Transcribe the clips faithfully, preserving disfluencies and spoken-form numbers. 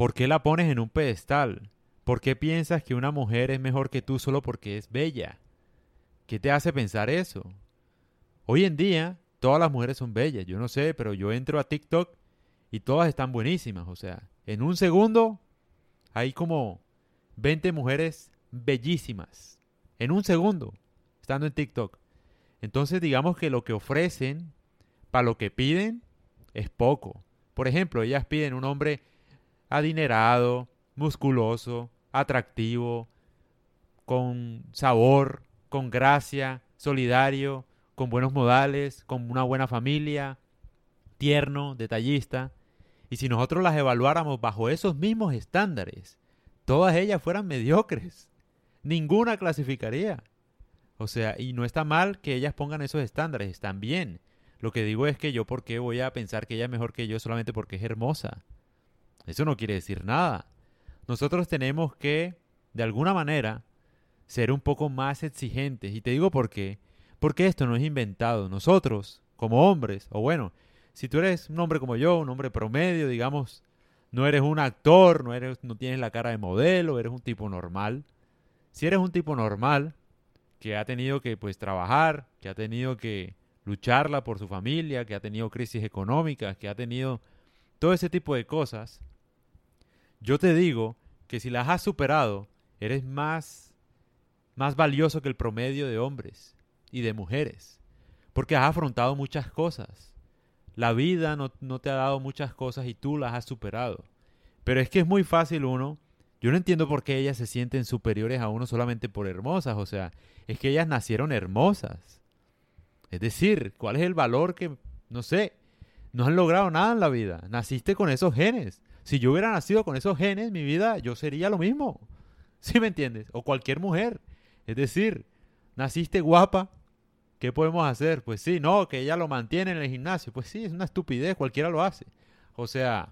¿Por qué la pones en un pedestal? ¿Por qué piensas que una mujer es mejor que tú solo porque es bella? ¿Qué te hace pensar eso? Hoy en día, todas las mujeres son bellas. Yo no sé, pero yo entro a TikTok y todas están buenísimas. O sea, en un segundo hay como veinte mujeres bellísimas. En un segundo, estando en TikTok. Entonces, digamos que lo que ofrecen para lo que piden es poco. Por ejemplo, ellas piden un hombre adinerado, musculoso, atractivo, con sabor, con gracia, solidario, con buenos modales, con una buena familia, tierno, detallista. Y si nosotros las evaluáramos bajo esos mismos estándares, todas ellas fueran mediocres. Ninguna clasificaría. O sea, y no está mal que ellas pongan esos estándares, están bien. Lo que digo es que yo, ¿por qué voy a pensar que ella es mejor que yo solamente porque es hermosa? Eso no quiere decir nada. Nosotros tenemos que, de alguna manera, ser un poco más exigentes. Y te digo por qué. Porque esto no es inventado. Nosotros, como hombres, o bueno, si tú eres un hombre como yo, un hombre promedio, digamos, no eres un actor, no, eres, no tienes la cara de modelo, eres un tipo normal. Si eres un tipo normal, que ha tenido que pues trabajar, que ha tenido que lucharla por su familia, que ha tenido crisis económicas, que ha tenido todo ese tipo de cosas, yo te digo que si las has superado, eres más, más valioso que el promedio de hombres y de mujeres, porque has afrontado muchas cosas. La vida no, no te ha dado muchas cosas y tú las has superado. Pero es que es muy fácil uno. Yo no entiendo por qué ellas se sienten superiores a uno solamente por hermosas. O sea, es que ellas nacieron hermosas. Es decir, ¿cuál es el valor que, no sé, no han logrado nada en la vida? Naciste con esos genes. Si yo hubiera nacido con esos genes, mi vida, yo sería lo mismo. ¿Sí me entiendes? O cualquier mujer. Es decir, naciste guapa, ¿qué podemos hacer? Pues sí, no, que ella lo mantiene en el gimnasio. Pues sí, es una estupidez, cualquiera lo hace. O sea,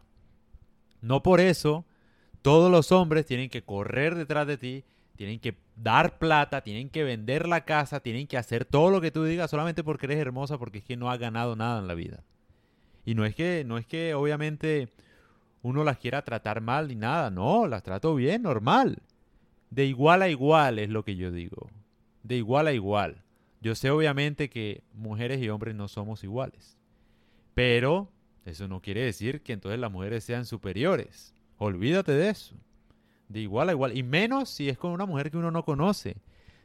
no por eso todos los hombres tienen que correr detrás de ti, tienen que dar plata, tienen que vender la casa, tienen que hacer todo lo que tú digas solamente porque eres hermosa, porque es que no has ganado nada en la vida. Y no es que, no es que obviamente uno las quiera tratar mal ni nada. No, las trato bien, normal. De igual a igual es lo que yo digo. De igual a igual. Yo sé obviamente que mujeres y hombres no somos iguales. Pero eso no quiere decir que entonces las mujeres sean superiores. Olvídate de eso. De igual a igual. Y menos si es con una mujer que uno no conoce.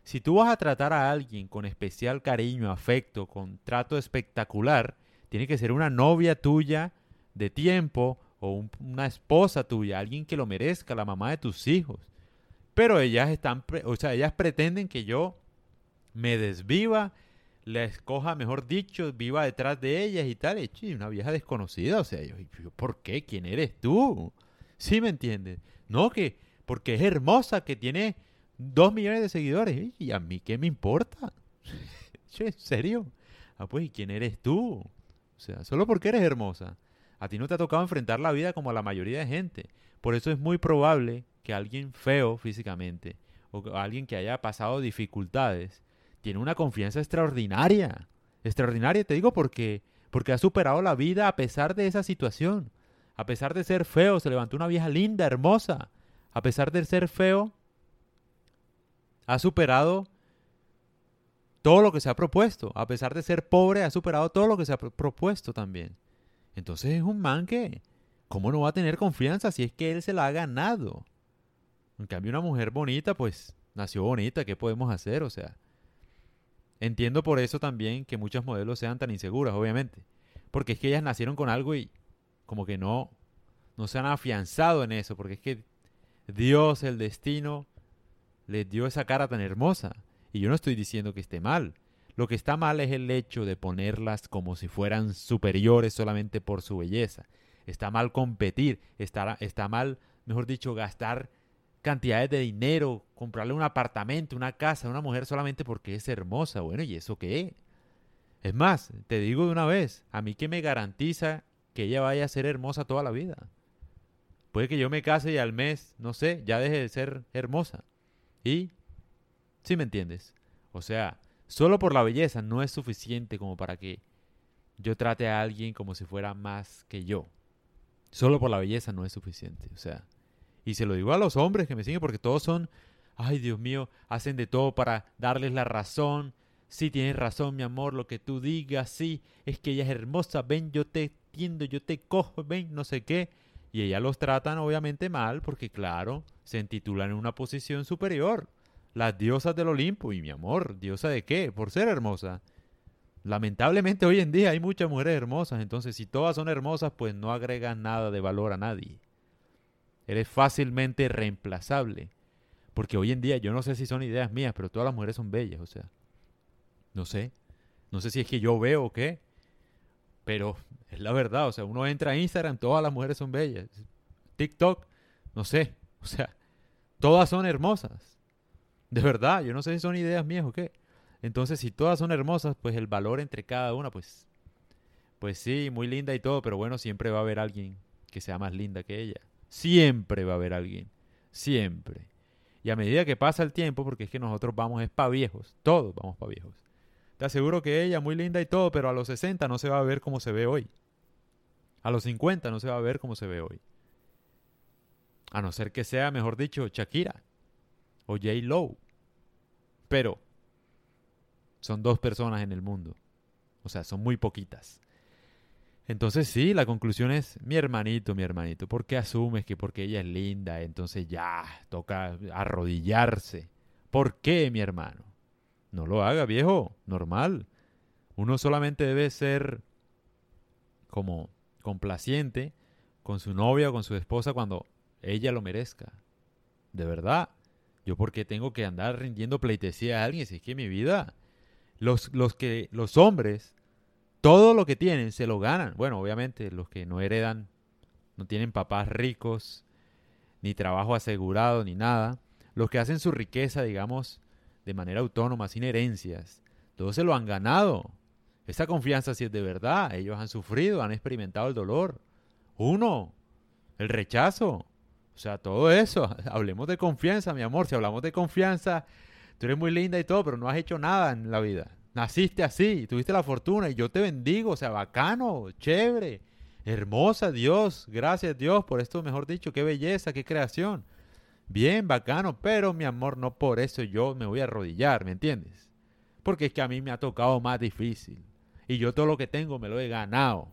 Si tú vas a tratar a alguien con especial cariño, afecto, con trato espectacular, tiene que ser una novia tuya de tiempo o un, una esposa tuya, alguien que lo merezca, la mamá de tus hijos. Pero ellas están, o sea, ellas pretenden que yo me desviva, la escoja, mejor dicho, viva detrás de ellas y tal. Y una vieja desconocida, o sea, yo, yo, ¿por qué? ¿Quién eres tú? ¿Sí me entiendes? No, que porque es hermosa, que tiene dos millones de seguidores. ¿Y a mí qué me importa? ¿En serio? Ah, pues, ¿y quién eres tú? O sea, solo porque eres hermosa. A ti no te ha tocado enfrentar la vida como a la mayoría de gente. Por eso es muy probable que alguien feo físicamente o alguien que haya pasado dificultades tiene una confianza extraordinaria. Extraordinaria, te digo, porque, porque ha superado la vida a pesar de esa situación. A pesar de ser feo, se levantó una vieja linda, hermosa. A pesar de ser feo, ha superado todo lo que se ha propuesto. A pesar de ser pobre, ha superado todo lo que se ha propuesto también. Entonces es un man que, ¿cómo no va a tener confianza si es que él se la ha ganado? En cambio, una mujer bonita, pues, nació bonita. ¿Qué podemos hacer? O sea, entiendo por eso también que muchas modelos sean tan inseguras, obviamente. Porque es que ellas nacieron con algo y como que no, no se han afianzado en eso. Porque es que Dios, el destino, les dio esa cara tan hermosa. Y yo no estoy diciendo que esté mal. Lo que está mal es el hecho de ponerlas como si fueran superiores solamente por su belleza. Está mal competir. Está, está mal, mejor dicho, gastar cantidades de dinero, comprarle un apartamento, una casa a una mujer solamente porque es hermosa. Bueno, ¿y eso qué? Es más, te digo de una vez, a mí que me garantiza que ella vaya a ser hermosa toda la vida. Puede que yo me case y al mes, no sé, ya deje de ser hermosa. ¿Y? ¿Sí me entiendes? O sea, solo por la belleza no es suficiente como para que yo trate a alguien como si fuera más que yo. Solo por la belleza no es suficiente. O sea, y se lo digo a los hombres que me siguen, porque todos son, ay Dios mío, hacen de todo para darles la razón. Sí, tienes razón, mi amor, lo que tú digas, sí, es que ella es hermosa, ven, yo te tiendo, yo te cojo, ven, no sé qué. Y ellas los tratan obviamente mal porque, claro, se intitulan en una posición superior. Las diosas del Olimpo. Y mi amor, ¿diosa de qué? Por ser hermosa. Lamentablemente hoy en día hay muchas mujeres hermosas, entonces si todas son hermosas, pues no agregan nada de valor a nadie. Eres fácilmente reemplazable. Porque hoy en día, yo no sé si son ideas mías, pero todas las mujeres son bellas, o sea. No sé, no sé si es que yo veo o qué, pero es la verdad, o sea, uno entra a Instagram, todas las mujeres son bellas, TikTok, no sé, o sea, todas son hermosas, de verdad, yo no sé si son ideas mías o qué. Entonces, si todas son hermosas, pues el valor entre cada una, pues, pues sí, muy linda y todo, pero bueno, siempre va a haber alguien que sea más linda que ella, siempre va a haber alguien, siempre. Y a medida que pasa el tiempo, porque es que nosotros vamos es pa' viejos, todos vamos pa' viejos. Te aseguro que ella, muy linda y todo, pero a los sesenta no se va a ver como se ve hoy. A los cincuenta no se va a ver como se ve hoy. A no ser que sea, mejor dicho, Shakira o J-Lo. Pero son dos personas en el mundo. O sea, son muy poquitas. Entonces sí, la conclusión es, mi hermanito, mi hermanito, ¿por qué asumes que porque ella es linda, entonces ya toca arrodillarse? ¿Por qué, mi hermano? No lo haga, viejo, normal. Uno solamente debe ser como complaciente con su novia o con su esposa cuando ella lo merezca. De verdad. Yo porque tengo que andar rindiendo pleitesía a alguien, si es que en mi vida los, los que los hombres todo lo que tienen se lo ganan. Bueno, obviamente los que no heredan, no tienen papás ricos, ni trabajo asegurado, ni nada. Los que hacen su riqueza, digamos, de manera autónoma, sin herencias. Todos se lo han ganado. Esa confianza sí es de verdad. Ellos han sufrido, han experimentado el dolor. Uno, el rechazo. O sea, todo eso. Hablemos de confianza, mi amor. Si hablamos de confianza, tú eres muy linda y todo, pero no has hecho nada en la vida. Naciste así, tuviste la fortuna y yo te bendigo. O sea, bacano, chévere, hermosa, Dios. Gracias, Dios, por esto, mejor dicho. Qué belleza, qué creación. Bien, bacano, pero mi amor, no por eso yo me voy a arrodillar, ¿me entiendes? Porque es que a mí me ha tocado más difícil. Y yo todo lo que tengo me lo he ganado,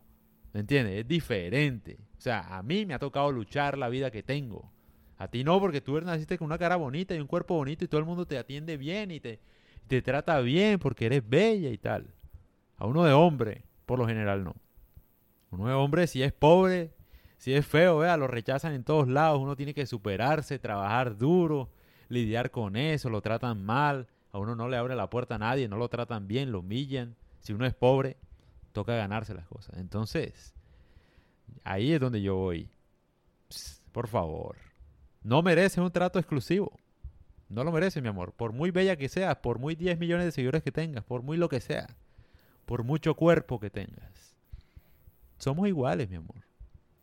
¿me entiendes? Es diferente. O sea, a mí me ha tocado luchar la vida que tengo. A ti no, porque tú naciste con una cara bonita y un cuerpo bonito y todo el mundo te atiende bien y te, te trata bien porque eres bella y tal. A uno de hombre, por lo general, no. Uno de hombre, si es pobre... Si es feo, vea, lo rechazan en todos lados. Uno tiene que superarse, trabajar duro, lidiar con eso, lo tratan mal. A uno no le abre la puerta a nadie, no lo tratan bien, lo humillan. Si uno es pobre, toca ganarse las cosas. Entonces, ahí es donde yo voy. Psst, por favor, no mereces un trato exclusivo. No lo mereces, mi amor. Por muy bella que seas, por muy diez millones de seguidores que tengas, por muy lo que sea, por mucho cuerpo que tengas. Somos iguales, mi amor.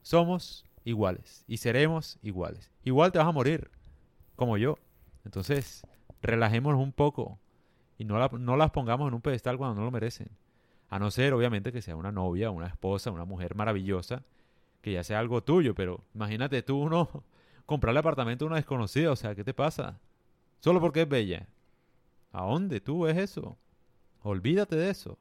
Somos iguales y seremos iguales. Igual te vas a morir, como yo. Entonces, relajémonos un poco y no, la, no las pongamos en un pedestal cuando no lo merecen. A no ser, obviamente, que sea una novia, una esposa, una mujer maravillosa, que ya sea algo tuyo. Pero imagínate tú uno comprarle apartamento a una desconocida. O sea, ¿qué te pasa? Solo porque es bella. ¿A dónde tú ves eso? Olvídate de eso.